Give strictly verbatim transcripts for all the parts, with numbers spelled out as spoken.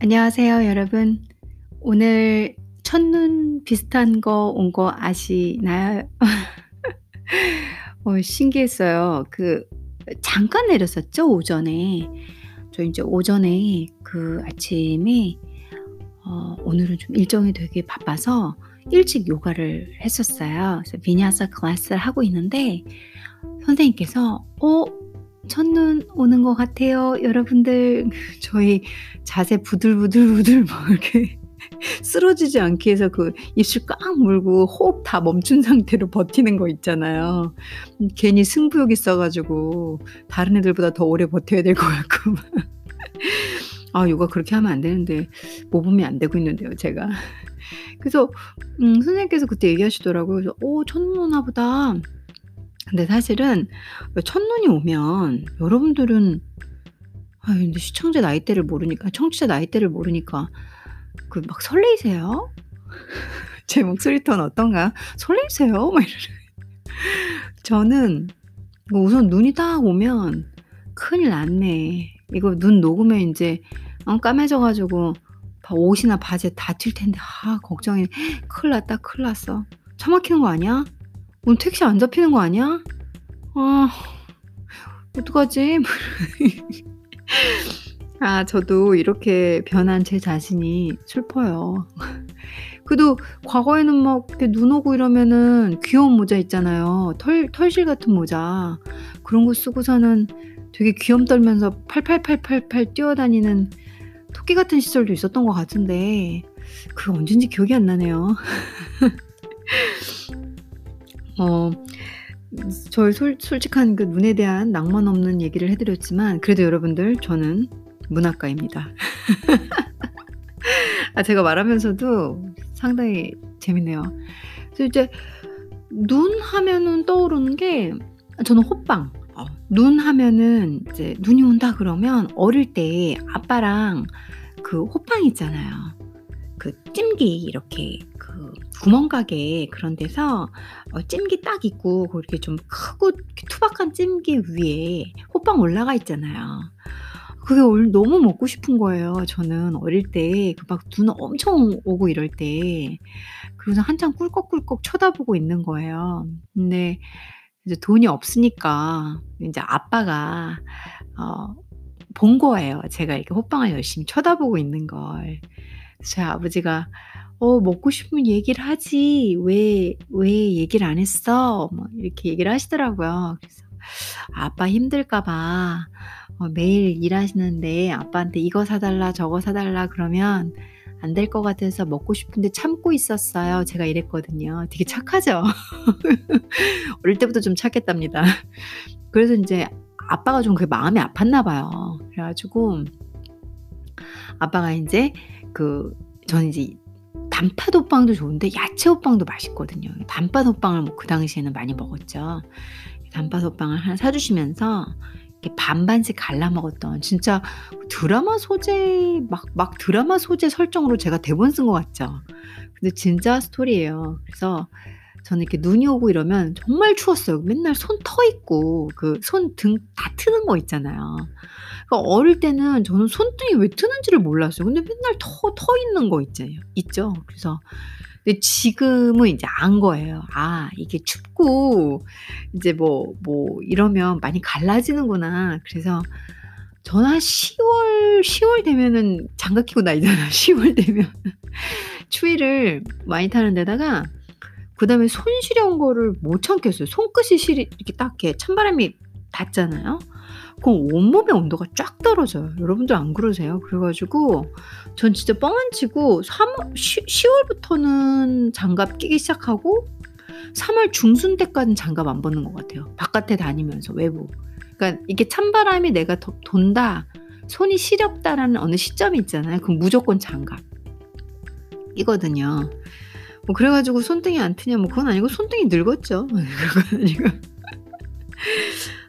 안녕하세요, 여러분. 오늘 첫눈 비슷한 거 온 거 아시나요? 어, 신기했어요. 그 잠깐 내렸었죠, 오전에. 저 이제 오전에 그 아침에 어, 오늘은 좀 일정이 되게 바빠서 일찍 요가를 했었어요. 그래서 비냐사 클래스를 하고 있는데 선생님께서 어? 첫눈 오는 것 같아요, 여러분들. 저희 자세 부들부들부들 막 이렇게 쓰러지지 않기 위해서 그 입술 꽉 물고 호흡 다 멈춘 상태로 버티는 거 있잖아요. 괜히 승부욕 있어가지고 다른 애들보다 더 오래 버텨야 될 것 같고. 아, 요가 그렇게 하면 안 되는데 모범이 안 되고 있는데요, 제가. 그래서 음, 선생님께서 그때 얘기하시더라고요. 그래서 오, 첫눈 오나 보다. 근데 사실은 첫눈이 오면 여러분들은 아, 근데 시청자 나이대를 모르니까 청취자 나이대를 모르니까 그 막 설레이세요? 제 목소리 톤 어떤가? 설레이세요? 막 저는 우선 눈이 딱 오면 큰일 났네. 이거 눈 녹으면 이제 까매져가지고 옷이나 바지에 다튈 텐데 아 걱정이 큰일 났다 큰일 났어. 차 막히는 거 아니야? 오늘 택시 안 잡히는 거 아니야? 아, 어떡하지? 아, 저도 이렇게 변한 제 자신이 슬퍼요. 그래도 과거에는 막 이렇게 눈 오고 이러면은 귀여운 모자 있잖아요. 털, 털실 같은 모자. 그런 거 쓰고서는 되게 귀염 떨면서 팔팔팔팔팔 뛰어다니는 토끼 같은 시절도 있었던 것 같은데, 그게 언젠지 기억이 안 나네요. 어, 저의 솔, 솔직한 그 눈에 대한 낭만 없는 얘기를 해드렸지만 그래도 여러분들 저는 문학가입니다. 아, 제가 말하면서도 상당히 재밌네요. 그래서 이제 눈 하면은 떠오르는 게 저는 호빵. 어, 눈 하면은 이제 눈이 온다 그러면 어릴 때 아빠랑 그 호빵 있잖아요. 그 찜기 이렇게 그 구멍가게 그런 데서 어, 찜기 딱 있고 그렇게 좀 크고 투박한 찜기 위에 호빵 올라가 있잖아요. 그게 너무 먹고 싶은 거예요. 저는 어릴 때 그 막 눈 엄청 오고 이럴 때 그래서 한참 꿀꺽꿀꺽 쳐다보고 있는 거예요. 근데 이제 돈이 없으니까 이제 아빠가 어, 본 거예요. 제가 이렇게 호빵을 열심히 쳐다보고 있는 걸. 제 아버지가 어 먹고 싶으면 얘기를 하지 왜 왜 얘기를 안 했어 막 이렇게 얘기를 하시더라고요. 그래서 아빠 힘들까봐 어, 매일 일하시는데 아빠한테 이거 사달라 저거 사달라 그러면 안 될 것 같아서 먹고 싶은데 참고 있었어요. 제가 이랬거든요. 되게 착하죠. 어릴 때부터 좀 착했답니다. 그래서 이제 아빠가 좀 그게 마음이 아팠나 봐요. 그래가지고 아빠가 이제 그 저는 이제 단팥 호빵도 좋은데 야채 호빵도 맛있거든요. 단팥 호빵을 뭐 그 당시에는 많이 먹었죠. 단팥 호빵을 하나 사주시면서 이렇게 반반씩 갈라 먹었던 진짜 드라마 소재 막, 막 드라마 소재 설정으로 제가 대본 쓴 것 같죠. 근데 진짜 스토리예요. 그래서 저는 이렇게 눈이 오고 이러면 정말 추웠어요. 맨날 손 터 있고 그 손 등 다 트는 거 있잖아요. 그러니까 어릴 때는 저는 손등이 왜 트는지를 몰랐어요. 근데 맨날 터, 터 있는 거 있잖아요. 있죠. 그래서 근데 지금은 이제 안 거예요. 아, 이게 춥고 이제 뭐, 뭐 이러면 많이 갈라지는구나. 그래서 저는 한 시월 되면은 장갑 끼고 다니잖아요. 시월 되면 추위를 많이 타는 데다가 그 다음에 손 시려운 거를 못 참겠어요. 손끝이 시리, 이렇게 딱 이렇게 찬바람이 닿잖아요. 그럼 온몸의 온도가 쫙 떨어져요. 여러분들 안 그러세요? 그래가지고 전 진짜 뻥 안 치고 시월부터는 장갑 끼기 시작하고 삼월 중순 때까지는 장갑 안 벗는 것 같아요. 바깥에 다니면서 외부. 그러니까 이게 찬바람이 내가 더 돈다, 손이 시렵다라는 어느 시점이 있잖아요. 그럼 무조건 장갑 끼거든요. 뭐 그래가지고 손등이 안 트냐 뭐 그건 아니고 손등이 늙었죠. 그건 아니고.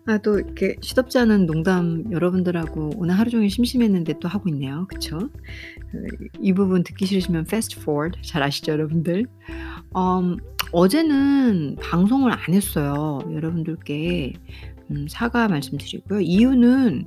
아, 또 이렇게 시덥지 않은 농담 여러분들하고 오늘 하루 종일 심심했는데 또 하고 있네요. 그쵸? 이 부분 듣기 싫으시면 fast forward. 잘 아시죠, 여러분들? 음, 어제는 방송을 안 했어요. 여러분들께 음, 사과 말씀드리고요. 이유는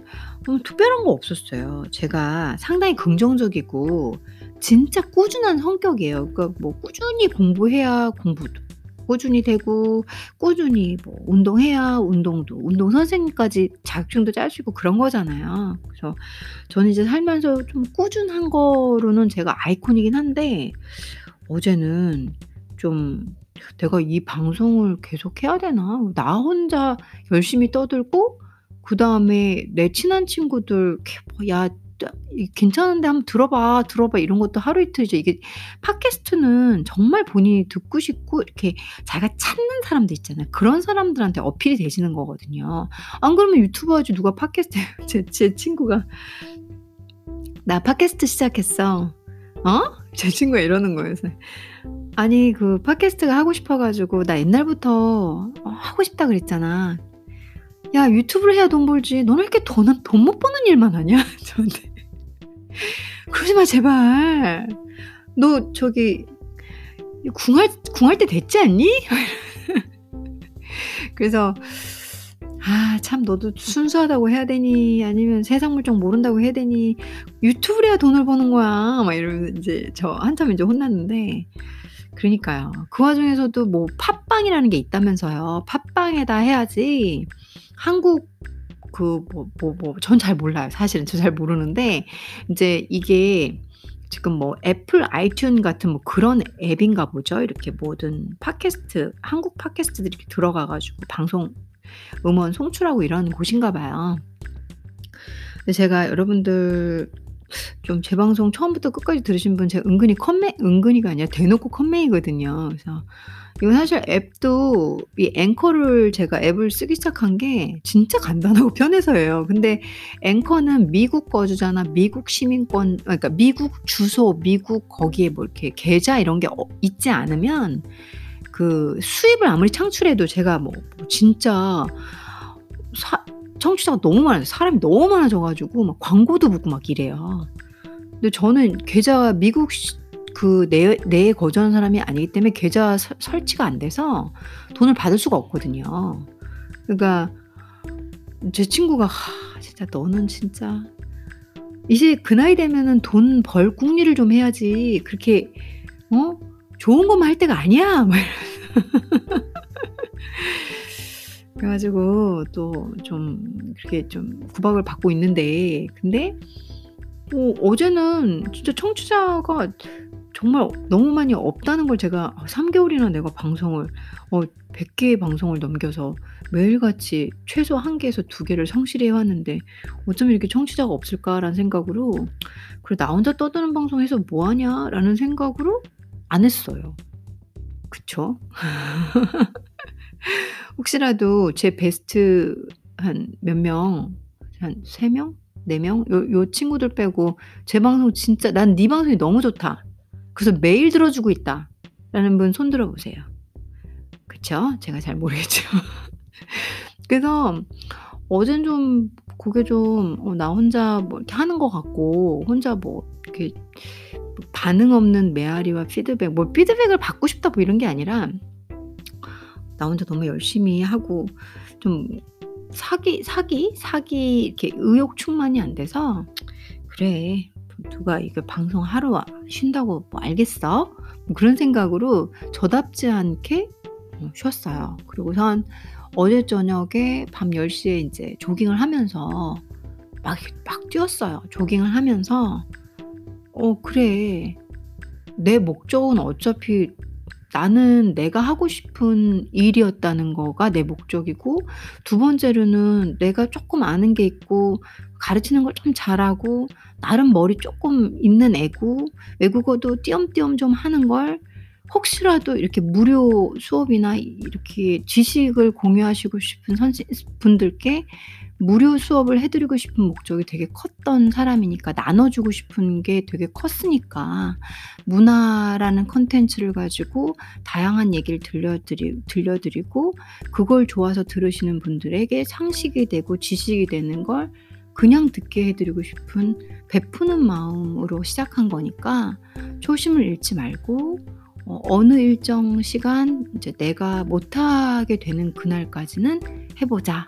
음, 특별한 거 없었어요. 제가 상당히 긍정적이고 진짜 꾸준한 성격이에요. 그러니까 뭐 꾸준히 공부해야 공부도 꾸준히 되고 꾸준히 뭐 운동해야 운동도 운동 선생님까지 자격증도 짤 수 있고 그런 거잖아요. 그래서 저는 이제 살면서 좀 꾸준한 거로는 제가 아이콘이긴 한데 어제는 좀 내가 이 방송을 계속 해야 되나? 나 혼자 열심히 떠들고 그 다음에 내 친한 친구들 야 괜찮은데 한번 들어봐 들어봐 이런 것도 하루 이틀 이제 이게 팟캐스트는 정말 본인이 듣고 싶고 이렇게 자기가 찾는 사람들 있잖아요. 그런 사람들한테 어필이 되시는 거거든요. 안 그러면 유튜브 하지 누가 팟캐스트 제, 제 친구가 나 팟캐스트 시작했어 어? 제 친구가 이러는 거예요. 아니 그 팟캐스트가 하고 싶어가지고 나 옛날부터 어, 하고 싶다 그랬잖아. 야 유튜브를 해야 돈 벌지. 너는 이렇게 돈 돈 못 버는 일만 하냐? 저한테 그러지 마 제발. 너 저기 궁할 궁할 때 됐지 않니? 그래서 아 참 너도 순수하다고 해야 되니 아니면 세상 물정 모른다고 해야 되니 유튜브를 해야 돈을 버는 거야. 막 이러면서 이제 저 한참 이제 혼났는데. 그러니까요. 그 와중에서도 뭐 팟빵이라는 게 있다면서요. 팟빵에다 해야지 한국 그 뭐 뭐 뭐 전 잘 몰라요. 사실은 저 잘 모르는데 이제 이게 지금 뭐 애플 아이튠 같은 뭐 그런 앱인가 보죠. 이렇게 모든 팟캐스트 한국 팟캐스트들이 이렇게 들어가가지고 방송 음원 송출하고 이런 곳인가 봐요. 근데 제가 여러분들 좀 제 방송 처음부터 끝까지 들으신 분 제가 은근히 컴맹 은근히가 아니라 대놓고 컴맹이거든요. 그래서 이건 사실 앱도 이 앵커를 제가 앱을 쓰기 시작한 게 진짜 간단하고 편해서예요. 근데 앵커는 미국 거주잖아. 미국 시민권 그러니까 미국 주소 미국 거기에 뭐 이렇게 계좌 이런 게 있지 않으면 그 수입을 아무리 창출해도 제가 뭐 진짜 사 청취자가 너무 많아요. 사람이 너무 많아져가지고 막 광고도 붙고 막 이래요. 근데 저는 계좌 미국 그 내, 내에 거주하는 사람이 아니기 때문에 계좌 서, 설치가 안 돼서 돈을 받을 수가 없거든요. 그러니까 제 친구가 하, 진짜 너는 진짜 이제 그 나이 되면은 돈 벌 궁리를 좀 해야지 그렇게 어 좋은 것만 할 때가 아니야. 막 이러면서. 그래가지고 또 좀 그렇게 좀 구박을 받고 있는데 근데 뭐 어제는 진짜 청취자가 정말 너무 많이 없다는 걸 제가 삼 개월이나 내가 방송을 어, 백 개의 방송을 넘겨서 매일같이 최소 한 개에서 두 개를 성실히 해왔는데 어쩜 이렇게 청취자가 없을까라는 생각으로 그래 나 혼자 떠드는 방송에서 뭐하냐라는 생각으로 안 했어요. 그쵸? 혹시라도 제 베스트 한 몇 명, 한 세 명, 네 명, 요, 요 친구들 빼고 제 방송 진짜 난 네 방송이 너무 좋다. 그래서 매일 들어주고 있다. 라는 분 손 들어보세요. 그쵸? 제가 잘 모르겠죠. 그래서 어젠 좀 그게 좀 어, 나 혼자 뭐 이렇게 하는 것 같고 혼자 뭐 이렇게 반응 없는 메아리와 피드백, 뭐 피드백을 받고 싶다 뭐 이런 게 아니라. 나 혼자 너무 열심히 하고 좀 사기 사기 사기 이렇게 의욕 충만이 안 돼서 그래 누가 이거 방송 하루 쉰다고 뭐 알겠어? 뭐 그런 생각으로 저답지 않게 쉬었어요. 그리고선 어제 저녁에 밤 열 시에 이제 조깅을 하면서 막 막 뛰었어요. 조깅을 하면서 어 그래 내 목적은 어차피 나는 내가 하고 싶은 일이었다는 거가 내 목적이고 두 번째로는 내가 조금 아는 게 있고 가르치는 걸 좀 잘하고 나름 머리 조금 있는 애고 외국어도 띄엄띄엄 좀 하는 걸 혹시라도 이렇게 무료 수업이나 이렇게 지식을 공유하시고 싶은 선생 분들께 무료 수업을 해드리고 싶은 목적이 되게 컸던 사람이니까 나눠주고 싶은 게 되게 컸으니까 문화라는 컨텐츠를 가지고 다양한 얘기를 들려드리, 들려드리고 그걸 좋아서 들으시는 분들에게 상식이 되고 지식이 되는 걸 그냥 듣게 해드리고 싶은 베푸는 마음으로 시작한 거니까 초심을 잃지 말고 어, 어느 일정 시간 이제 내가 못하게 되는 그날까지는 해보자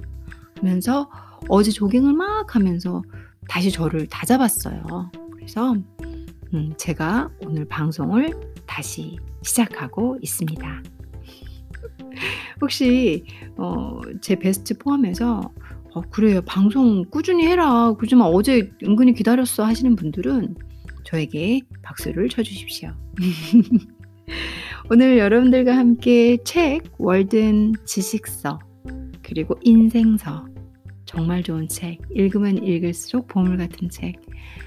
하면서 어제 조깅을 막 하면서 다시 저를 다잡았어요. 그래서 음, 제가 오늘 방송을 다시 시작하고 있습니다. 혹시 어, 제 베스트 포함해서 어, 그래요, 방송 꾸준히 해라, 그지만 어제 은근히 기다렸어 하시는 분들은 저에게 박수를 쳐주십시오. 오늘 여러분들과 함께 책 월든 지식서 그리고 인생서, 정말 좋은 책, 읽으면 읽을수록 보물 같은 책.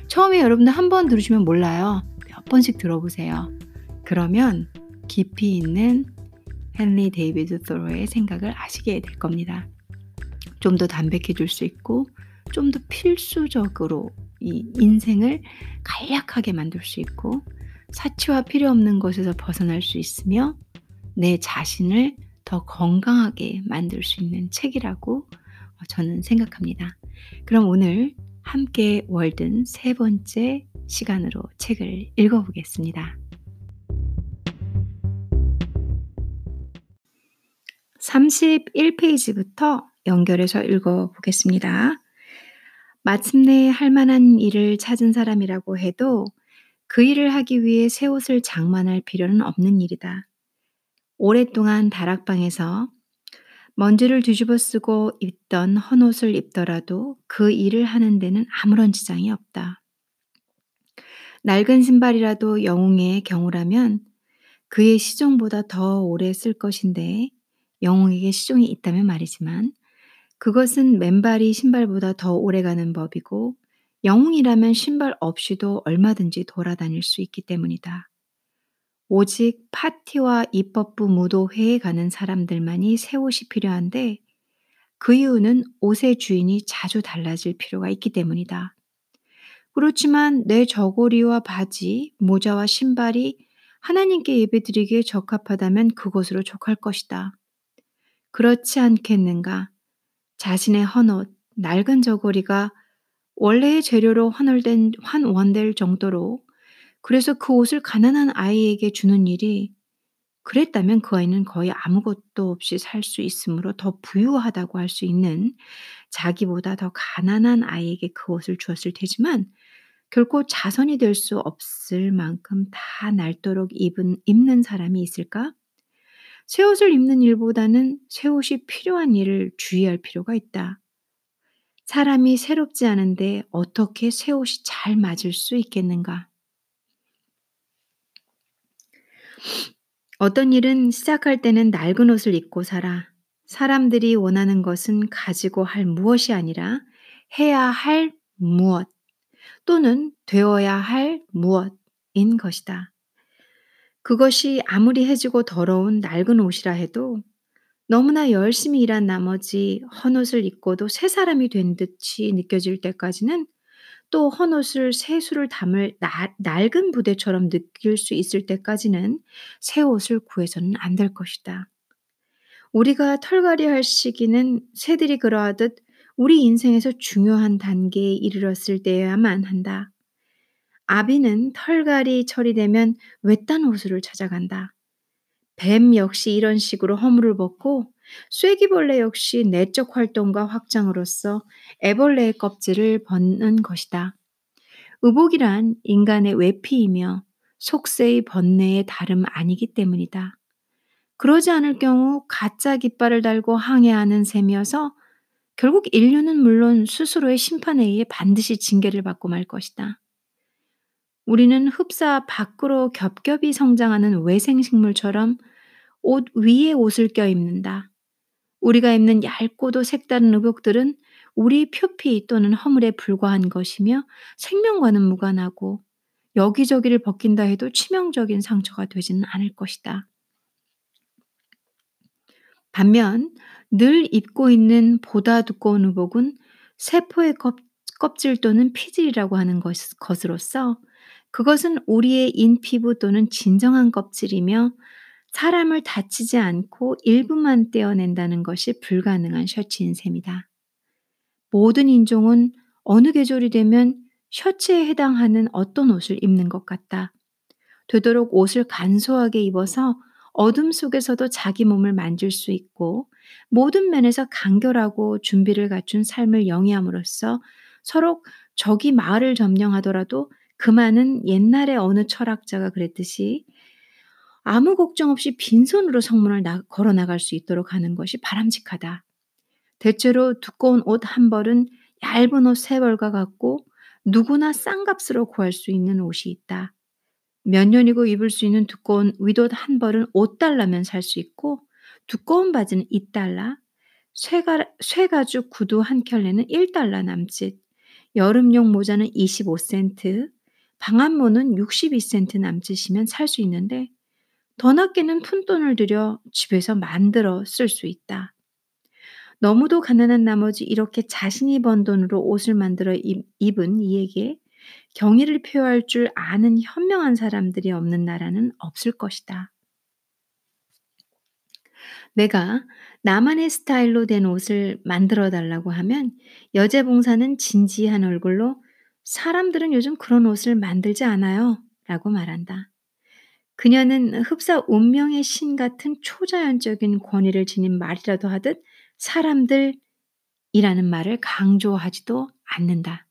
처음에 여러분들 한 번 들으시면 몰라요. 몇 번씩 들어보세요. 그러면 깊이 있는 헨리 데이비드 토로의 생각을 아시게 될 겁니다. 좀 더 담백해질 수 있고 좀 더 필수적으로 이 인생을 간략하게 만들 수 있고 사치와 필요 없는 것에서 벗어날 수 있으며 내 자신을 더 건강하게 만들 수 있는 책이라고 저는 생각합니다. 그럼 오늘 함께 월든 세 번째 시간으로 책을 읽어보겠습니다. 삼십일 페이지부터 연결해서 읽어보겠습니다. 마침내 할 만한 일을 찾은 사람이라고 해도 그 일을 하기 위해 새 옷을 장만할 필요는 없는 일이다. 오랫동안 다락방에서 먼지를 뒤집어 쓰고 입던 헌옷을 입더라도 그 일을 하는 데는 아무런 지장이 없다. 낡은 신발이라도 영웅의 경우라면 그의 시종보다 더 오래 쓸 것인데, 영웅에게 시종이 있다면 말이지만 그것은 맨발이 신발보다 더 오래가는 법이고 영웅이라면 신발 없이도 얼마든지 돌아다닐 수 있기 때문이다. 오직 파티와 입법부 무도회에 가는 사람들만이 새 옷이 필요한데 그 이유는 옷의 주인이 자주 달라질 필요가 있기 때문이다. 그렇지만 내 저고리와 바지, 모자와 신발이 하나님께 예배드리기에 적합하다면 그것으로 족할 것이다. 그렇지 않겠는가? 자신의 헌옷, 낡은 저고리가 원래의 재료로 환원된, 환원될 정도로, 그래서 그 옷을 가난한 아이에게 주는 일이, 그랬다면 그 아이는 거의 아무것도 없이 살 수 있으므로 더 부유하다고 할 수 있는 자기보다 더 가난한 아이에게 그 옷을 주었을 테지만 결코 자선이 될 수 없을 만큼 다 낡도록 입은, 입는 사람이 있을까? 새 옷을 입는 일보다는 새 옷이 필요한 일을 주의할 필요가 있다. 사람이 새롭지 않은데 어떻게 새 옷이 잘 맞을 수 있겠는가? 어떤 일은 시작할 때는 낡은 옷을 입고 살아. 사람들이 원하는 것은 가지고 할 무엇이 아니라 해야 할 무엇 또는 되어야 할 무엇인 것이다. 그것이 아무리 해지고 더러운 낡은 옷이라 해도 너무나 열심히 일한 나머지 헌옷을 입고도 새 사람이 된 듯이 느껴질 때까지는, 또 헌옷을 새수를 담을 나, 낡은 부대처럼 느낄 수 있을 때까지는 새 옷을 구해서는 안 될 것이다. 우리가 털갈이할 시기는 새들이 그러하듯 우리 인생에서 중요한 단계에 이르렀을 때여야만 한다. 아비는 털갈이 처리되면 외딴 호수를 찾아간다. 뱀 역시 이런 식으로 허물을 벗고 쐐기벌레 역시 내적 활동과 확장으로써 애벌레의 껍질을 벗는 것이다. 의복이란 인간의 외피이며 속세의 번뇌의 다름 아니기 때문이다. 그러지 않을 경우 가짜 깃발을 달고 항해하는 셈이어서 결국 인류는 물론 스스로의 심판에 의해 반드시 징계를 받고 말 것이다. 우리는 흡사 밖으로 겹겹이 성장하는 외생식물처럼 옷 위에 옷을 껴입는다. 우리가 입는 얇고도 색다른 의복들은 우리 표피 또는 허물에 불과한 것이며 생명과는 무관하고 여기저기를 벗긴다 해도 치명적인 상처가 되지는 않을 것이다. 반면 늘 입고 있는 보다 두꺼운 의복은 세포의 껍, 껍질 또는 피질이라고 하는 것, 것으로서 그것은 우리의 인피부 또는 진정한 껍질이며 사람을 다치지 않고 일부만 떼어낸다는 것이 불가능한 셔츠인 셈이다. 모든 인종은 어느 계절이 되면 셔츠에 해당하는 어떤 옷을 입는 것 같다. 되도록 옷을 간소하게 입어서 어둠 속에서도 자기 몸을 만질 수 있고 모든 면에서 간결하고 준비를 갖춘 삶을 영위함으로써 서로 적이 마을을 점령하더라도 그만은 옛날의 어느 철학자가 그랬듯이 아무 걱정 없이 빈손으로 성문을 나, 걸어 나갈 수 있도록 하는 것이 바람직하다. 대체로 두꺼운 옷 한 벌은 얇은 옷 세 벌과 같고 누구나 싼 값으로 구할 수 있는 옷이 있다. 몇 년이고 입을 수 있는 두꺼운 윗옷 한 벌은 오 달러면 살 수 있고 두꺼운 바지는 이 달러, 쇠가, 쇠가죽 구두 한 켤레는 일 달러 남짓, 여름용 모자는 이십오 센트, 방한모는 육십이 센트 남짓이면 살 수 있는데 더 낮게는 푼돈을 들여 집에서 만들어 쓸 수 있다. 너무도 가난한 나머지 이렇게 자신이 번 돈으로 옷을 만들어 입은 이에게 경의를 표할 줄 아는 현명한 사람들이 없는 나라는 없을 것이다. 내가 나만의 스타일로 된 옷을 만들어 달라고 하면 여제봉사는 진지한 얼굴로 사람들은 요즘 그런 옷을 만들지 않아요 라고 말한다. 그녀는 흡사 운명의 신 같은 초자연적인 권위를 지닌 말이라도 하듯 사람들이라는 말을 강조하지도 않는다.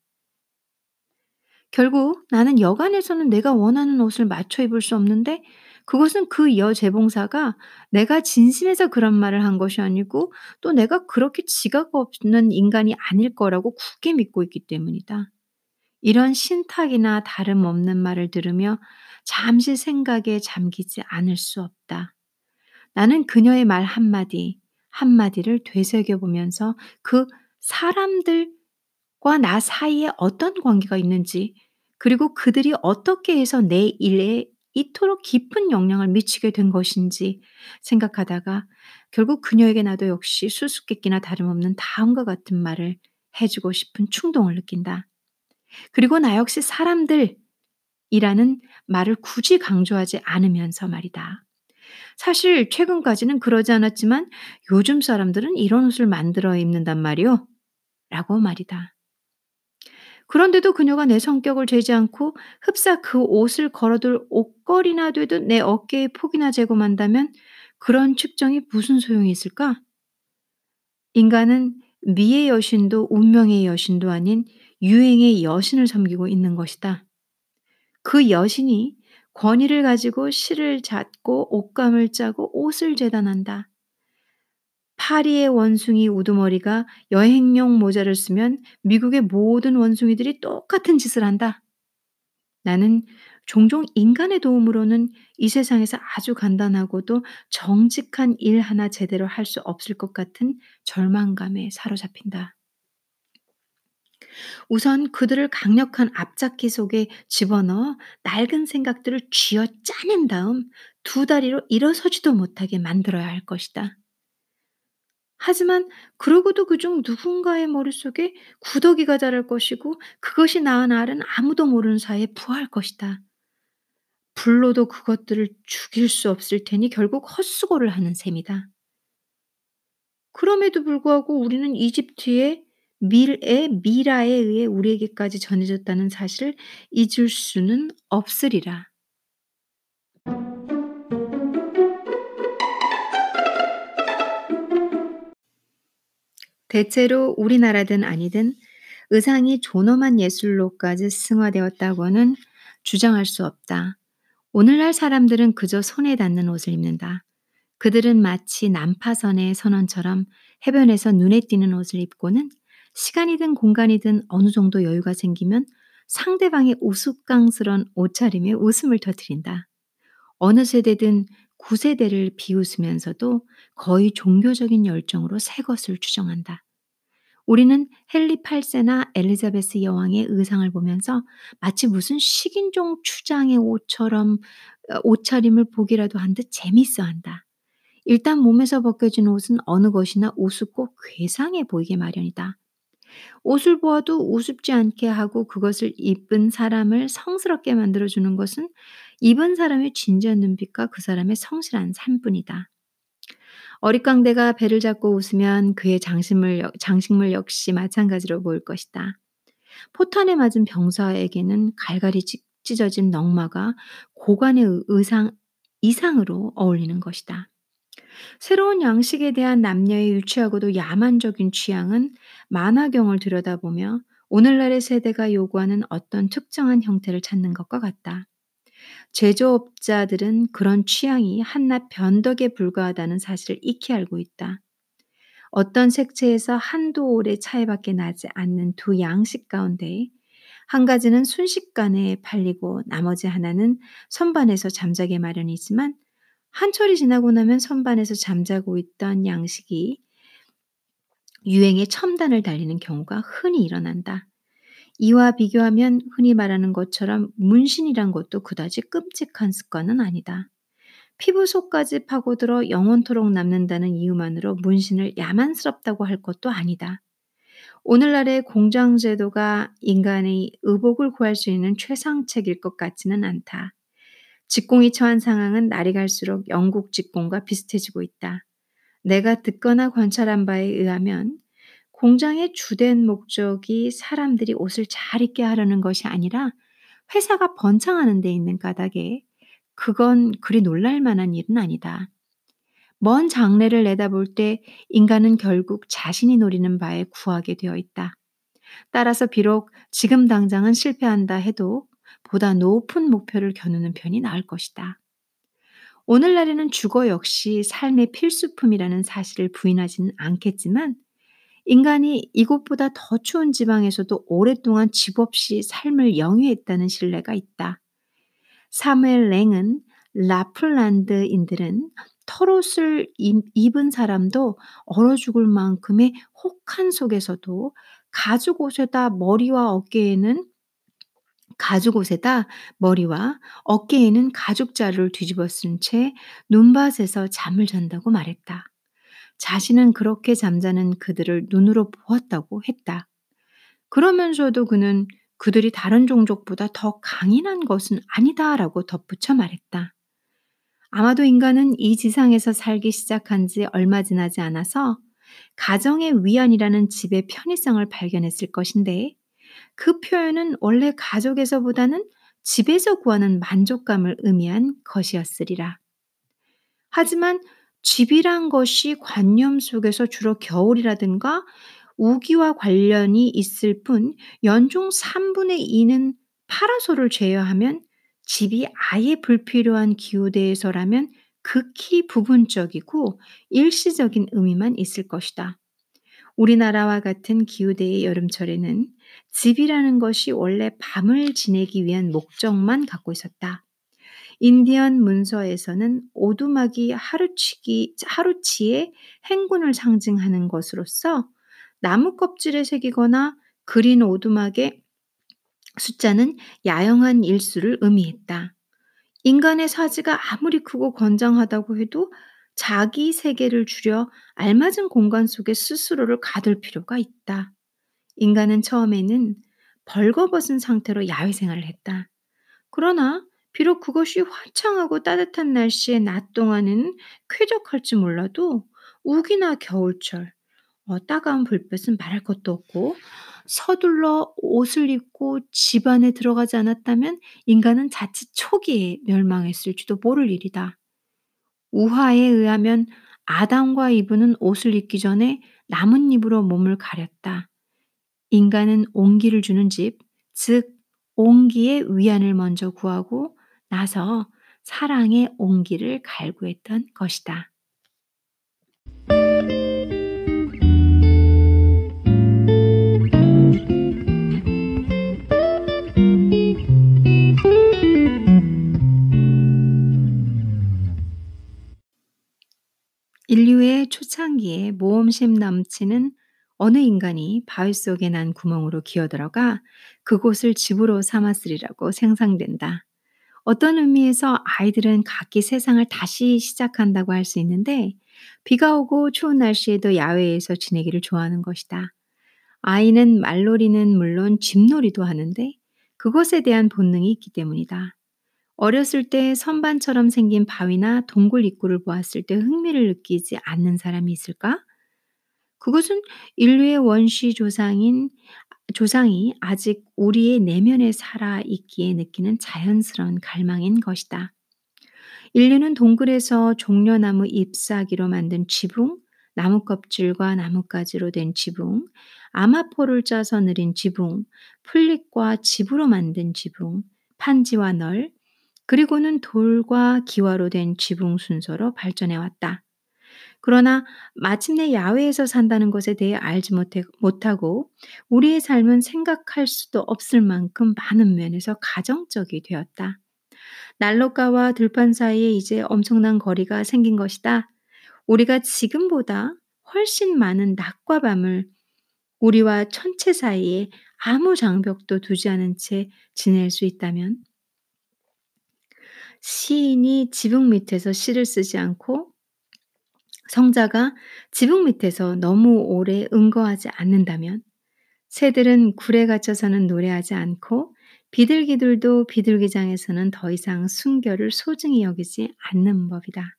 결국 나는 여간에서는 내가 원하는 옷을 맞춰 입을 수 없는데 그것은 그 여재봉사가 내가 진심에서 그런 말을 한 것이 아니고 또 내가 그렇게 지각 없는 인간이 아닐 거라고 굳게 믿고 있기 때문이다. 이런 신탁이나 다름없는 말을 들으며 잠시 생각에 잠기지 않을 수 없다. 나는 그녀의 말 한마디, 한마디를 되새겨보면서 그 사람들과 나 사이에 어떤 관계가 있는지 그리고 그들이 어떻게 해서 내 일에 이토록 깊은 영향을 미치게 된 것인지 생각하다가 결국 그녀에게 나도 역시 수수께끼나 다름없는 다음과 같은 말을 해주고 싶은 충동을 느낀다. 그리고 나 역시 사람들이라는 말을 굳이 강조하지 않으면서 말이다. 사실 최근까지는 그러지 않았지만 요즘 사람들은 이런 옷을 만들어 입는단 말이요. 라고 말이다. 그런데도 그녀가 내 성격을 재지 않고 흡사 그 옷을 걸어둘 옷걸이나 되듯 내 어깨에 폭이나 제공한다면 그런 측정이 무슨 소용이 있을까? 인간은 미의 여신도 운명의 여신도 아닌 유행의 여신을 섬기고 있는 것이다. 그 여신이 권위를 가지고 실을 잣고 옷감을 짜고 옷을 재단한다. 파리의 원숭이 우두머리가 여행용 모자를 쓰면 미국의 모든 원숭이들이 똑같은 짓을 한다. 나는 종종 인간의 도움으로는 이 세상에서 아주 간단하고도 정직한 일 하나 제대로 할 수 없을 것 같은 절망감에 사로잡힌다. 우선 그들을 강력한 앞잡기 속에 집어넣어 낡은 생각들을 쥐어 짜낸 다음 두 다리로 일어서지도 못하게 만들어야 할 것이다. 하지만 그러고도 그중 누군가의 머릿속에 구더기가 자랄 것이고 그것이 낳은 알은 아무도 모르는 사이에 부화할 것이다. 불로도 그것들을 죽일 수 없을 테니 결국 헛수고를 하는 셈이다. 그럼에도 불구하고 우리는 이집트의 밀의 미라에 의해 우리에게까지 전해졌다는 사실을 잊을 수는 없으리라. 대체로 우리나라든 아니든 의상이 존엄한 예술로까지 승화되었다고는 주장할 수 없다. 오늘날 사람들은 그저 손에 닿는 옷을 입는다. 그들은 마치 난파선의 선원처럼 해변에서 눈에 띄는 옷을 입고는 시간이든 공간이든 어느 정도 여유가 생기면 상대방의 우스꽝스런 옷차림에 웃음을 터뜨린다. 어느 세대든 구세대를 비웃으면서도 거의 종교적인 열정으로 새 것을 추정한다. 우리는 헨리 팔 세나 엘리자베스 여왕의 의상을 보면서 마치 무슨 식인종 추장의 옷처럼 옷차림을 보기라도 한 듯 재밌어한다. 일단 몸에서 벗겨진 옷은 어느 것이나 우습고 괴상해 보이게 마련이다. 옷을 보아도 우습지 않게 하고 그것을 입은 사람을 성스럽게 만들어주는 것은 입은 사람의 진지한 눈빛과 그 사람의 성실한 삶뿐이다. 어릿광대가 배를 잡고 웃으면 그의 장식물, 장식물 역시 마찬가지로 보일 것이다. 포탄에 맞은 병사에게는 갈갈이 찢어진 넝마가 고관의 의- 의상 이상으로 어울리는 것이다. 새로운 양식에 대한 남녀의 유치하고도 야만적인 취향은 만화경을 들여다보며 오늘날의 세대가 요구하는 어떤 특정한 형태를 찾는 것과 같다. 제조업자들은 그런 취향이 한낱 변덕에 불과하다는 사실을 익히 알고 있다. 어떤 색채에서 한도 올의 차이밖에 나지 않는 두 양식 가운데 한 가지는 순식간에 팔리고 나머지 하나는 선반에서 잠자게 마련이지만, 한철이 지나고 나면 선반에서 잠자고 있던 양식이 유행의 첨단을 달리는 경우가 흔히 일어난다. 이와 비교하면 흔히 말하는 것처럼 문신이란 것도 그다지 끔찍한 습관은 아니다. 피부 속까지 파고들어 영원토록 남는다는 이유만으로 문신을 야만스럽다고 할 것도 아니다. 오늘날의 공장 제도가 인간의 의복을 구할 수 있는 최상책일 것 같지는 않다. 직공이 처한 상황은 날이 갈수록 영국 직공과 비슷해지고 있다. 내가 듣거나 관찰한 바에 의하면 공장의 주된 목적이 사람들이 옷을 잘 입게 하려는 것이 아니라 회사가 번창하는 데 있는 까닭에 그건 그리 놀랄 만한 일은 아니다. 먼 장래를 내다볼 때 인간은 결국 자신이 노리는 바에 구하게 되어 있다. 따라서 비록 지금 당장은 실패한다 해도 보다 높은 목표를 겨누는 편이 나을 것이다. 오늘날에는 주거 역시 삶의 필수품이라는 사실을 부인하지는 않겠지만, 인간이 이곳보다 더 추운 지방에서도 오랫동안 집 없이 삶을 영위했다는 신뢰가 있다. 사무엘 랭은 라플란드인들은 털옷을 입은 사람도 얼어 죽을 만큼의 혹한 속에서도 가죽 옷에다 머리와 어깨에는 가죽 옷에다 머리와 어깨에는 가죽 자루를 뒤집어 쓴 채 눈밭에서 잠을 잔다고 말했다. 자신은 그렇게 잠자는 그들을 눈으로 보았다고 했다. 그러면서도 그는 그들이 다른 종족보다 더 강인한 것은 아니다라고 덧붙여 말했다. 아마도 인간은 이 지상에서 살기 시작한 지 얼마 지나지 않아서 가정의 위안이라는 집의 편의성을 발견했을 것인데, 그 표현은 원래 가족에서보다는 집에서 구하는 만족감을 의미한 것이었으리라. 하지만 집이란 것이 관념 속에서 주로 겨울이라든가 우기와 관련이 있을 뿐 연중 삼분의 이는 파라솔을 제외하면 집이 아예 불필요한 기후대에서라면 극히 부분적이고 일시적인 의미만 있을 것이다. 우리나라와 같은 기후대의 여름철에는 집이라는 것이 원래 밤을 지내기 위한 목적만 갖고 있었다. 인디언 문서에서는 오두막이 하루치기, 하루치의 행군을 상징하는 것으로서 나무 껍질에 새기거나 그린 오두막의 숫자는 야영한 일수를 의미했다. 인간의 사지가 아무리 크고 건장하다고 해도 자기 세계를 줄여 알맞은 공간 속에 스스로를 가둘 필요가 있다. 인간은 처음에는 벌거벗은 상태로 야외 생활을 했다. 그러나 비록 그것이 화창하고 따뜻한 날씨에 낮 동안은 쾌적할지 몰라도 우기나 겨울철, 어, 따가운 불볕은 말할 것도 없고 서둘러 옷을 입고 집 안에 들어가지 않았다면 인간은 자칫 초기에 멸망했을지도 모를 일이다. 우화에 의하면 아담과 이브는 옷을 입기 전에 나뭇잎으로 몸을 가렸다. 인간은 온기를 주는 집, 즉 온기의 위안을 먼저 구하고 나서 사랑의 온기를 갈구했던 것이다. 인류의 초창기에 모험심 넘치는 어느 인간이 바위 속에 난 구멍으로 기어들어가 그곳을 집으로 삼았으리라고 생각된다. 어떤 의미에서 아이들은 각기 세상을 다시 시작한다고 할 수 있는데, 비가 오고 추운 날씨에도 야외에서 지내기를 좋아하는 것이다. 아이는 말놀이는 물론 집놀이도 하는데 그것에 대한 본능이 있기 때문이다. 어렸을 때 선반처럼 생긴 바위나 동굴 입구를 보았을 때 흥미를 느끼지 않는 사람이 있을까? 그것은 인류의 원시 조상인 조상이 아직 우리의 내면에 살아 있기에 느끼는 자연스러운 갈망인 것이다. 인류는 동굴에서 종려나무 잎사귀로 만든 지붕, 나무 껍질과 나뭇가지로 된 지붕, 아마포를 짜서 늘린 지붕, 풀잎과 집으로 만든 지붕, 판지와 널, 그리고는 돌과 기와로 된 지붕 순서로 발전해왔다. 그러나 마침내 야외에서 산다는 것에 대해 알지 못해- 못하고 우리의 삶은 생각할 수도 없을 만큼 많은 면에서 가정적이 되었다. 난로가와 들판 사이에 이제 엄청난 거리가 생긴 것이다. 우리가 지금보다 훨씬 많은 낮과 밤을 우리와 천체 사이에 아무 장벽도 두지 않은 채 지낼 수 있다면, 시인이 지붕 밑에서 시를 쓰지 않고 성자가 지붕 밑에서 너무 오래 응거하지 않는다면, 새들은 굴에 갇혀서는 노래하지 않고 비둘기들도 비둘기장에서는 더 이상 순결을 소중히 여기지 않는 법이다.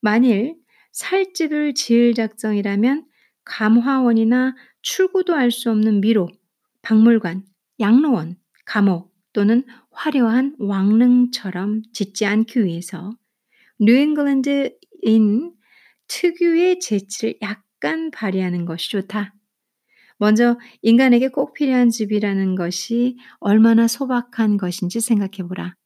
만일 살집을 지을 작정이라면 감화원이나 출구도 알 수 없는 미로, 박물관, 양로원, 감옥 또는 화려한 왕릉처럼 짓지 않기 위해서 뉴잉글랜드인 특유의 재치를 약간 발휘하는 것이 좋다. 먼저 인간에게 꼭 필요한 집이라는 것이 얼마나 소박한 것인지 생각해보라.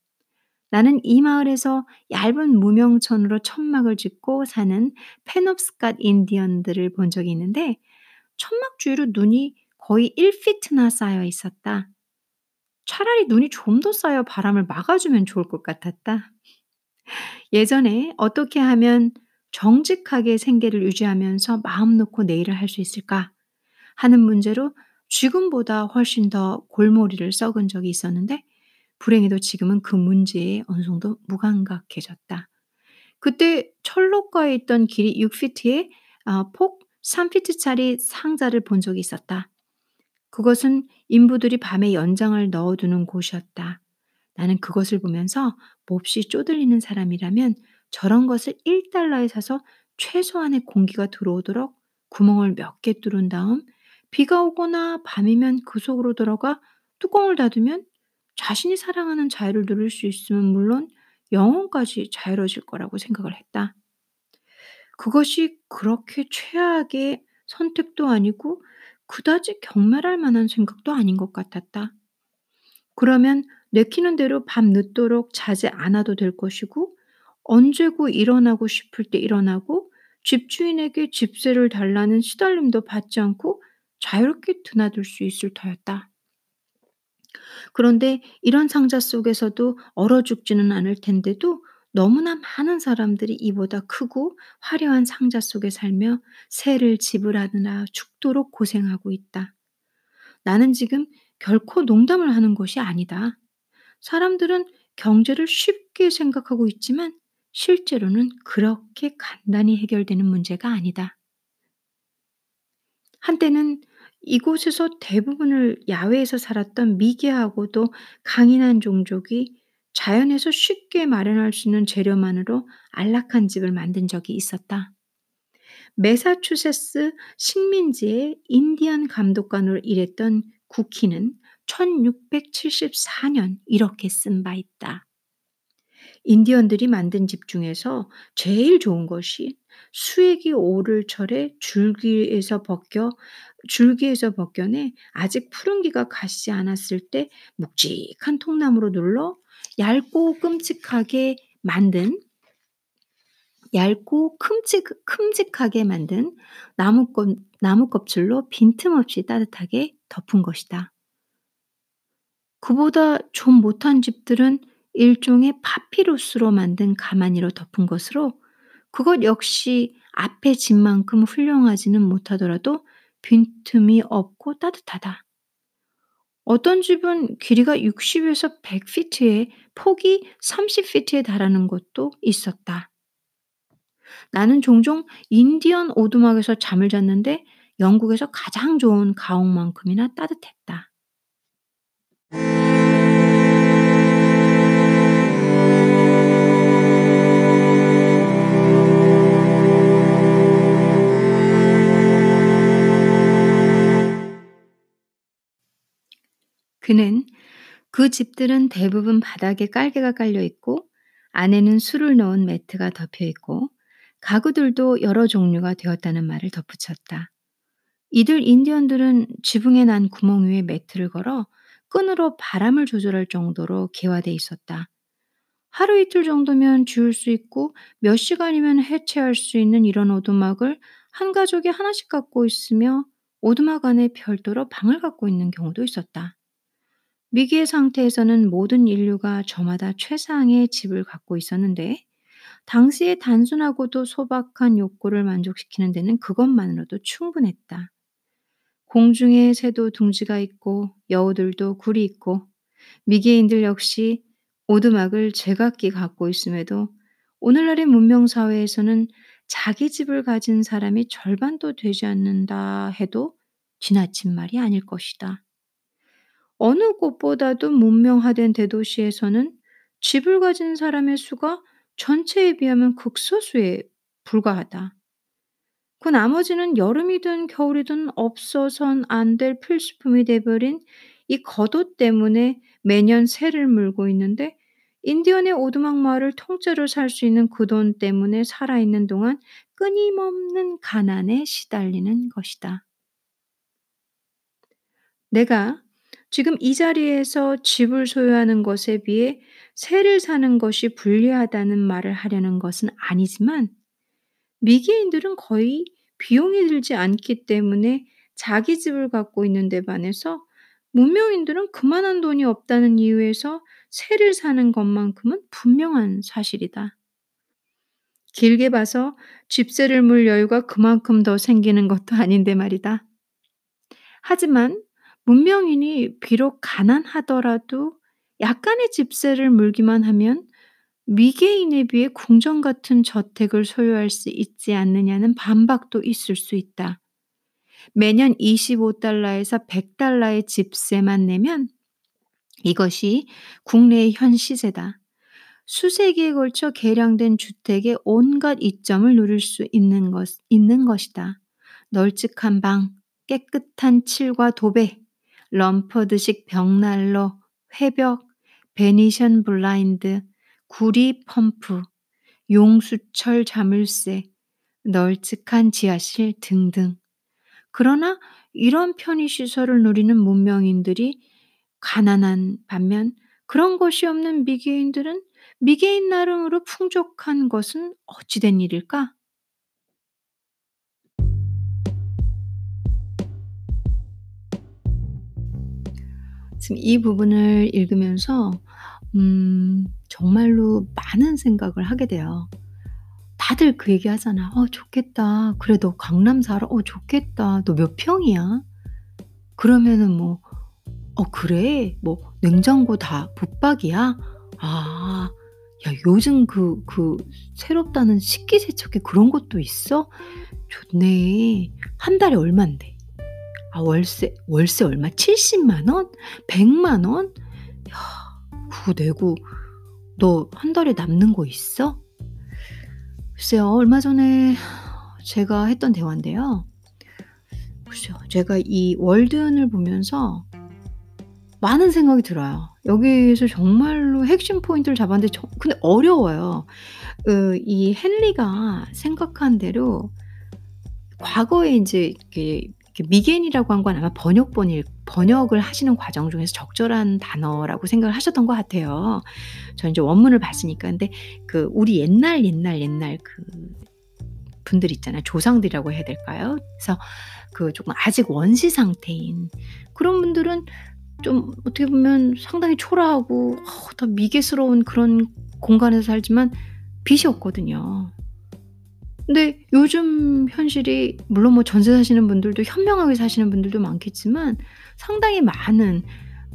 나는 이 마을에서 얇은 무명천으로 천막을 짓고 사는 펜업스캇 인디언들을 본 적이 있는데, 천막 주위로 눈이 거의 일 피트나 쌓여 있었다. 차라리 눈이 좀 더 쌓여 바람을 막아주면 좋을 것 같았다. 예전에 어떻게 하면 정직하게 생계를 유지하면서 마음 놓고 내 일을 할 수 있을까 하는 문제로 지금보다 훨씬 더 골머리를 썩은 적이 있었는데, 불행히도 지금은 그 문제에 어느 정도 무감각해졌다. 그때 철로가에 있던 길이 육 피트에 폭 삼 피트짜리 상자를 본 적이 있었다. 그것은 인부들이 밤에 연장을 넣어두는 곳이었다. 나는 그것을 보면서 몹시 쪼들리는 사람이라면 저런 것을 일 달러에 사서 최소한의 공기가 들어오도록 구멍을 몇 개 뚫은 다음 비가 오거나 밤이면 그 속으로 들어가 뚜껑을 닫으면 자신이 사랑하는 자유를 누릴 수 있으면 물론 영혼까지 자유로워질 거라고 생각을 했다. 그것이 그렇게 최악의 선택도 아니고 그다지 경멸할 만한 생각도 아닌 것 같았다. 그러면 내키는 대로 밤 늦도록 자지 않아도 될 것이고, 언제고 일어나고 싶을 때 일어나고, 집주인에게 집세를 달라는 시달림도 받지 않고 자유롭게 드나들 수 있을 터였다. 그런데 이런 상자 속에서도 얼어 죽지는 않을 텐데도 너무나 많은 사람들이 이보다 크고 화려한 상자 속에 살며 세를 지불하느라 죽도록 고생하고 있다. 나는 지금 결코 농담을 하는 것이 아니다. 사람들은 경제를 쉽게 생각하고 있지만 실제로는 그렇게 간단히 해결되는 문제가 아니다. 한때는 이곳에서 대부분을 야외에서 살았던 미개하고도 강인한 종족이 자연에서 쉽게 마련할 수 있는 재료만으로 안락한 집을 만든 적이 있었다. 매사추세츠 식민지의 인디언 감독관으로 일했던 구키는 천육백칠십사 년 이렇게 쓴 바 있다. 인디언들이 만든 집 중에서 제일 좋은 것이 수액이 오를 철에 줄기에서 벗겨, 줄기에서 벗겨내 아직 푸른기가 가시지 않았을 때 묵직한 통나무로 눌러 얇고 큼직하게 만든, 얇고 큼직, 큼직하게 만든 나무껍, 나무껍질로 빈틈없이 따뜻하게 덮은 것이다. 그보다 좀 못한 집들은 일종의 파피루스로 만든 가마니로 덮은 것으로, 그것 역시 앞의 집만큼 훌륭하지는 못하더라도 빈틈이 없고 따뜻하다. 어떤 집은 길이가 육십에서 백 피트에 폭이 삼십 피트에 달하는 것도 있었다. 나는 종종 인디언 오두막에서 잠을 잤는데 영국에서 가장 좋은 가옥만큼이나 따뜻했다. 그는 그 집들은 대부분 바닥에 깔개가 깔려 있고 안에는 술을 넣은 매트가 덮여 있고 가구들도 여러 종류가 되었다는 말을 덧붙였다. 이들 인디언들은 지붕에 난 구멍 위에 매트를 걸어 끈으로 바람을 조절할 정도로 개화돼 있었다. 하루 이틀 정도면 지울 수 있고 몇 시간이면 해체할 수 있는 이런 오두막을 한 가족이 하나씩 갖고 있으며 오두막 안에 별도로 방을 갖고 있는 경우도 있었다. 미기의 상태에서는 모든 인류가 저마다 최상의 집을 갖고 있었는데 당시의 단순하고도 소박한 욕구를 만족시키는 데는 그것만으로도 충분했다. 공중에 새도 둥지가 있고 여우들도 굴이 있고 미개인들 역시 오두막을 제각기 갖고 있음에도 오늘날의 문명사회에서는 자기 집을 가진 사람이 절반도 되지 않는다 해도 지나친 말이 아닐 것이다. 어느 곳보다도 문명화된 대도시에서는 집을 가진 사람의 수가 전체에 비하면 극소수에 불과하다. 그 나머지는 여름이든 겨울이든 없어선 안 될 필수품이 돼버린 이 겉옷 때문에 매년 새를 물고 있는데 인디언의 오두막 마을을 통째로 살 수 있는 그 돈 때문에 살아있는 동안 끊임없는 가난에 시달리는 것이다. 내가 지금 이 자리에서 집을 소유하는 것에 비해 새를 사는 것이 불리하다는 말을 하려는 것은 아니지만 미개인들은 거의 비용이 들지 않기 때문에 자기 집을 갖고 있는 데 반해서 문명인들은 그만한 돈이 없다는 이유에서 새를 사는 것만큼은 분명한 사실이다. 길게 봐서 집세를 물 여유가 그만큼 더 생기는 것도 아닌데 말이다. 하지만 문명인이 비록 가난하더라도 약간의 집세를 물기만 하면 미개인에 비해 궁전 같은 저택을 소유할 수 있지 않느냐는 반박도 있을 수 있다. 매년 이십오 달러에서 백 달러의 집세만 내면 이것이 국내의 현 시세다. 수세기에 걸쳐 개량된 주택의 온갖 이점을 누릴 수 있는, 것, 있는 것이다. 널찍한 방, 깨끗한 칠과 도배, 럼퍼드식 벽난로, 회벽, 베니션 블라인드, 구리 펌프, 용수철 자물쇠, 널찍한 지하실 등등. 그러나 이런 편의시설을 누리는 문명인들이 가난한 반면 그런 것이 없는 미개인들은 미개인 나름으로 풍족한 것은 어찌된 일일까? 지금 이 부분을 읽으면서 음, 정말로 많은 생각을 하게 돼요. 다들 그 얘기 하잖아. 어, 좋겠다. 그래, 너 강남 살아? 어, 좋겠다. 너 몇 평이야? 그러면은 뭐, 어, 그래? 뭐, 냉장고 다 붙박이야? 아, 야, 요즘 그, 그, 새롭다는 식기세척기 그런 것도 있어? 좋네. 한 달에 얼만데? 아, 월세, 월세 얼마? 칠십만 원? 백만 원? 야, 그거 내고, 너 한 달에 남는 거 있어? 글쎄요, 얼마 전에 제가 했던 대화인데요. 글쎄요, 제가 이 월드은을 보면서 많은 생각이 들어요. 여기에서 정말로 핵심 포인트를 잡았는데, 저, 근데 어려워요. 그, 이 헨리가 생각한 대로 과거에 이제 이렇게 미개인이라고 한 건 아마 번역본일, 번역을 하시는 과정 중에서 적절한 단어라고 생각을 하셨던 것 같아요. 저 이제 원문을 봤으니까. 근데 그 우리 옛날 옛날 옛날 그 분들 있잖아요. 조상들이라고 해야 될까요? 그래서 그 조금 아직 원시 상태인 그런 분들은 좀 어떻게 보면 상당히 초라하고 어, 더 미개스러운 그런 공간에서 살지만 빛이 없거든요. 근데 요즘 현실이 물론 뭐 전세 사시는 분들도 현명하게 사시는 분들도 많겠지만 상당히 많은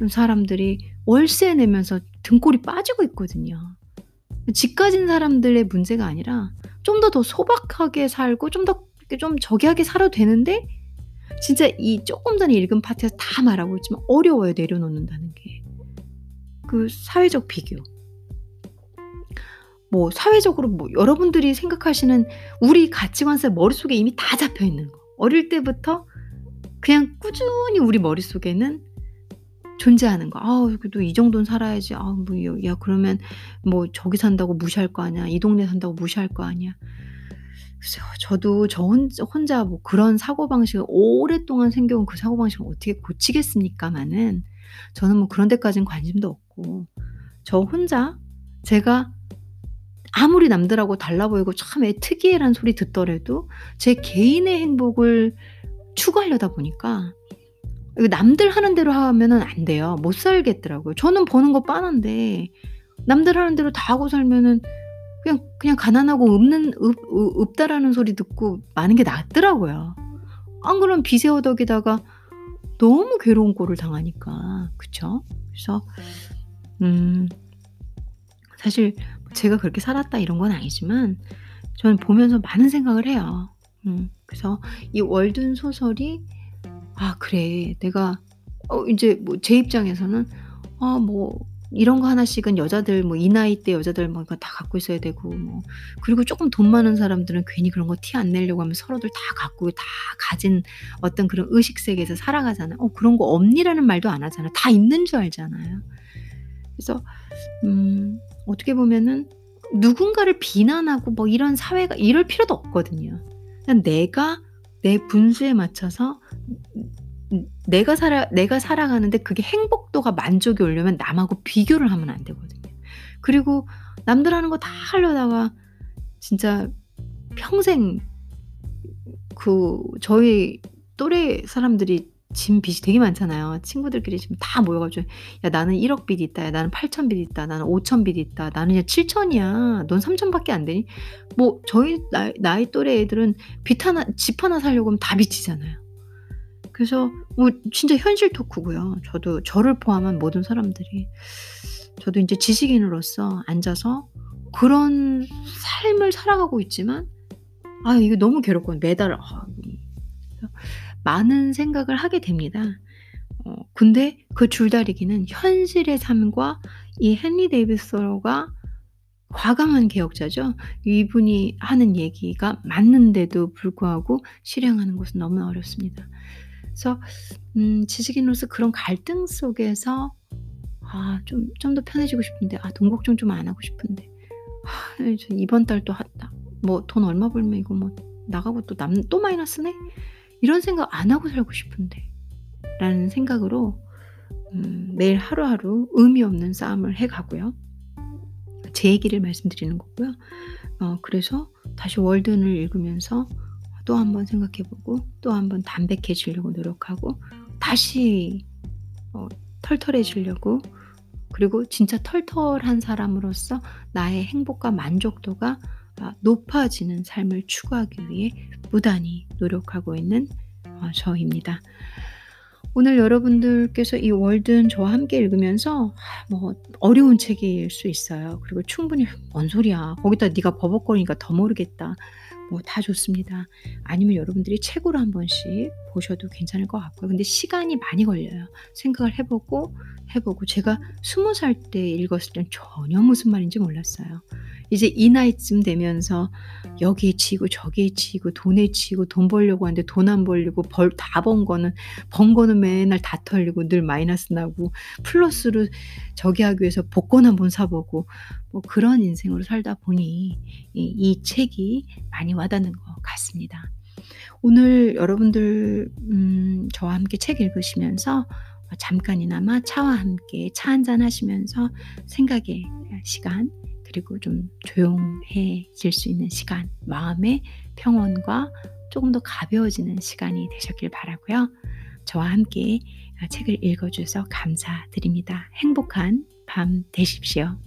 사람들이 월세 내면서 등골이 빠지고 있거든요. 집 가진 사람들의 문제가 아니라 좀 더 더 소박하게 살고 좀 더 좀 저기하게 살아도 되는데 진짜 이 조금 전에 읽은 파트에서 다 말하고 있지만 어려워요. 내려놓는다는 게. 그 사회적 비교. 뭐 사회적으로 뭐 여러분들이 생각하시는 우리 가치관세 머릿속에 이미 다 잡혀있는 거. 어릴 때부터 그냥 꾸준히 우리 머릿속에는 존재하는 거. 아, 그래도 이 정도는 살아야지. 아, 뭐, 야, 그러면 뭐 저기 산다고 무시할 거 아니야. 이 동네 산다고 무시할 거 아니야. 글쎄요, 저도 저 혼- 혼자 뭐 그런 사고방식을 오랫동안 생겨온 그 사고방식을 어떻게 고치겠습니까마는 저는 뭐 그런 데까지는 관심도 없고, 저 혼자 제가 아무리 남들하고 달라 보이고 참 애 특이해란 소리 듣더라도 제 개인의 행복을 추구하려다 보니까 이거 남들 하는 대로 하면은 안 돼요. 못 살겠더라고요. 저는 버는 거 뻔한데 남들 하는 대로 다 하고 살면은 그냥 그냥 가난하고 없는 없, 없다라는 소리 듣고 많은 게 낫더라고요. 안 그러면 비새호덕이다가 너무 괴로운 꼴을 당하니까. 그쵸? 그래서 음, 사실 제가 그렇게 살았다 이런 건 아니지만 저는 보면서 많은 생각을 해요. 음, 그래서 이 월든 소설이 아 그래 내가 어, 이제 뭐 제 입장에서는 아 뭐 이런 거 하나씩은 여자들 뭐 이 나이 때 여자들 뭐 이거 다 갖고 있어야 되고 뭐 그리고 조금 돈 많은 사람들은 괜히 그런 거 티 안 내려고 하면 서로들 다 갖고 다 가진 어떤 그런 의식 세계에서 살아가잖아요. 어 그런 거 없니라는 말도 안 하잖아요. 다 있는 줄 알잖아요. 그래서 음, 어떻게 보면은 누군가를 비난하고 뭐 이런 사회가 이럴 필요도 없거든요. 그냥 내가 내 분수에 맞춰서 내가 살아 내가 살아가는데 그게 행복도가 만족이 오려면 남하고 비교를 하면 안 되거든요. 그리고 남들 하는 거 다 하려다가 진짜 평생 그 저희 또래 사람들이 진 빚이 되게 많잖아요. 친구들끼리 지금 다 모여가지고 야 나는 일억 빚 있다, 야 나는 팔천 빚 있다, 나는 오천 빚 있다, 나는 야 칠천이야, 넌 삼천밖에 안 되니? 뭐 저희 나이, 나이 또래 애들은 빚 하나, 집 하나 살려고 하면 다 빚이잖아요. 그래서 뭐 진짜 현실 토크고요. 저도 저를 포함한 모든 사람들이 저도 이제 지식인으로서 앉아서 그런 삶을 살아가고 있지만 아 이거 너무 괴롭고 매달 아, 많은 생각을 하게 됩니다. 어, 근데 그 줄다리기는 현실의 삶과 이 헨리 데이비스 서로가 과감한 개혁자죠. 이분이 하는 얘기가 맞는데도 불구하고 실행하는 것은 너무나 어렵습니다. 그래서 음, 지식인으로서 그런 갈등 속에서 아, 좀, 좀 더 편해지고 싶은데 아, 돈 걱정 좀 안 하고 싶은데 아, 이번 달 또 뭐 돈 얼마 벌면 이거 뭐 나가고 또 남 또 마이너스네? 이런 생각 안 하고 살고 싶은데 라는 생각으로 음, 매일 하루하루 의미 없는 싸움을 해가고요. 제 얘기를 말씀드리는 거고요. 어, 그래서 다시 월든을 읽으면서 또 한번 생각해보고 또 한번 담백해지려고 노력하고 다시 어, 털털해지려고 그리고 진짜 털털한 사람으로서 나의 행복과 만족도가 높아지는 삶을 추구하기 위해 무단히 노력하고 있는 저입니다. 오늘 여러분들께서 이 월든 저와 함께 읽으면서 뭐 어려운 책일 수 있어요. 그리고 충분히 뭔 소리야. 거기다 네가 버벅거리니까 더 모르겠다. 뭐 다 좋습니다. 아니면 여러분들이 책으로 한 번씩 보셔도 괜찮을 것 같고요. 근데 시간이 많이 걸려요. 생각을 해보고 해보고 제가 스무 살 때 읽었을 땐 전혀 무슨 말인지 몰랐어요. 이제 이 나이쯤 되면서 여기에 치이고 저기에 치이고 돈에 치이고 돈 벌려고 하는데 돈 안 벌리고 벌 다 번 거는 번 거는 맨날 다 털리고 늘 마이너스 나고 플러스로 저기 하기 위해서 복권 한 번 사보고 뭐 그런 인생으로 살다 보니 이, 이 책이 많이 와닿는 것 같습니다. 오늘 여러분들 음, 저와 함께 책 읽으시면서 잠깐이나마 차와 함께 차 한잔 하시면서 생각의 시간 그리고 좀 조용해질 수 있는 시간, 마음의 평온과 조금 더 가벼워지는 시간이 되셨길 바라고요. 저와 함께 책을 읽어주셔서 감사드립니다. 행복한 밤 되십시오.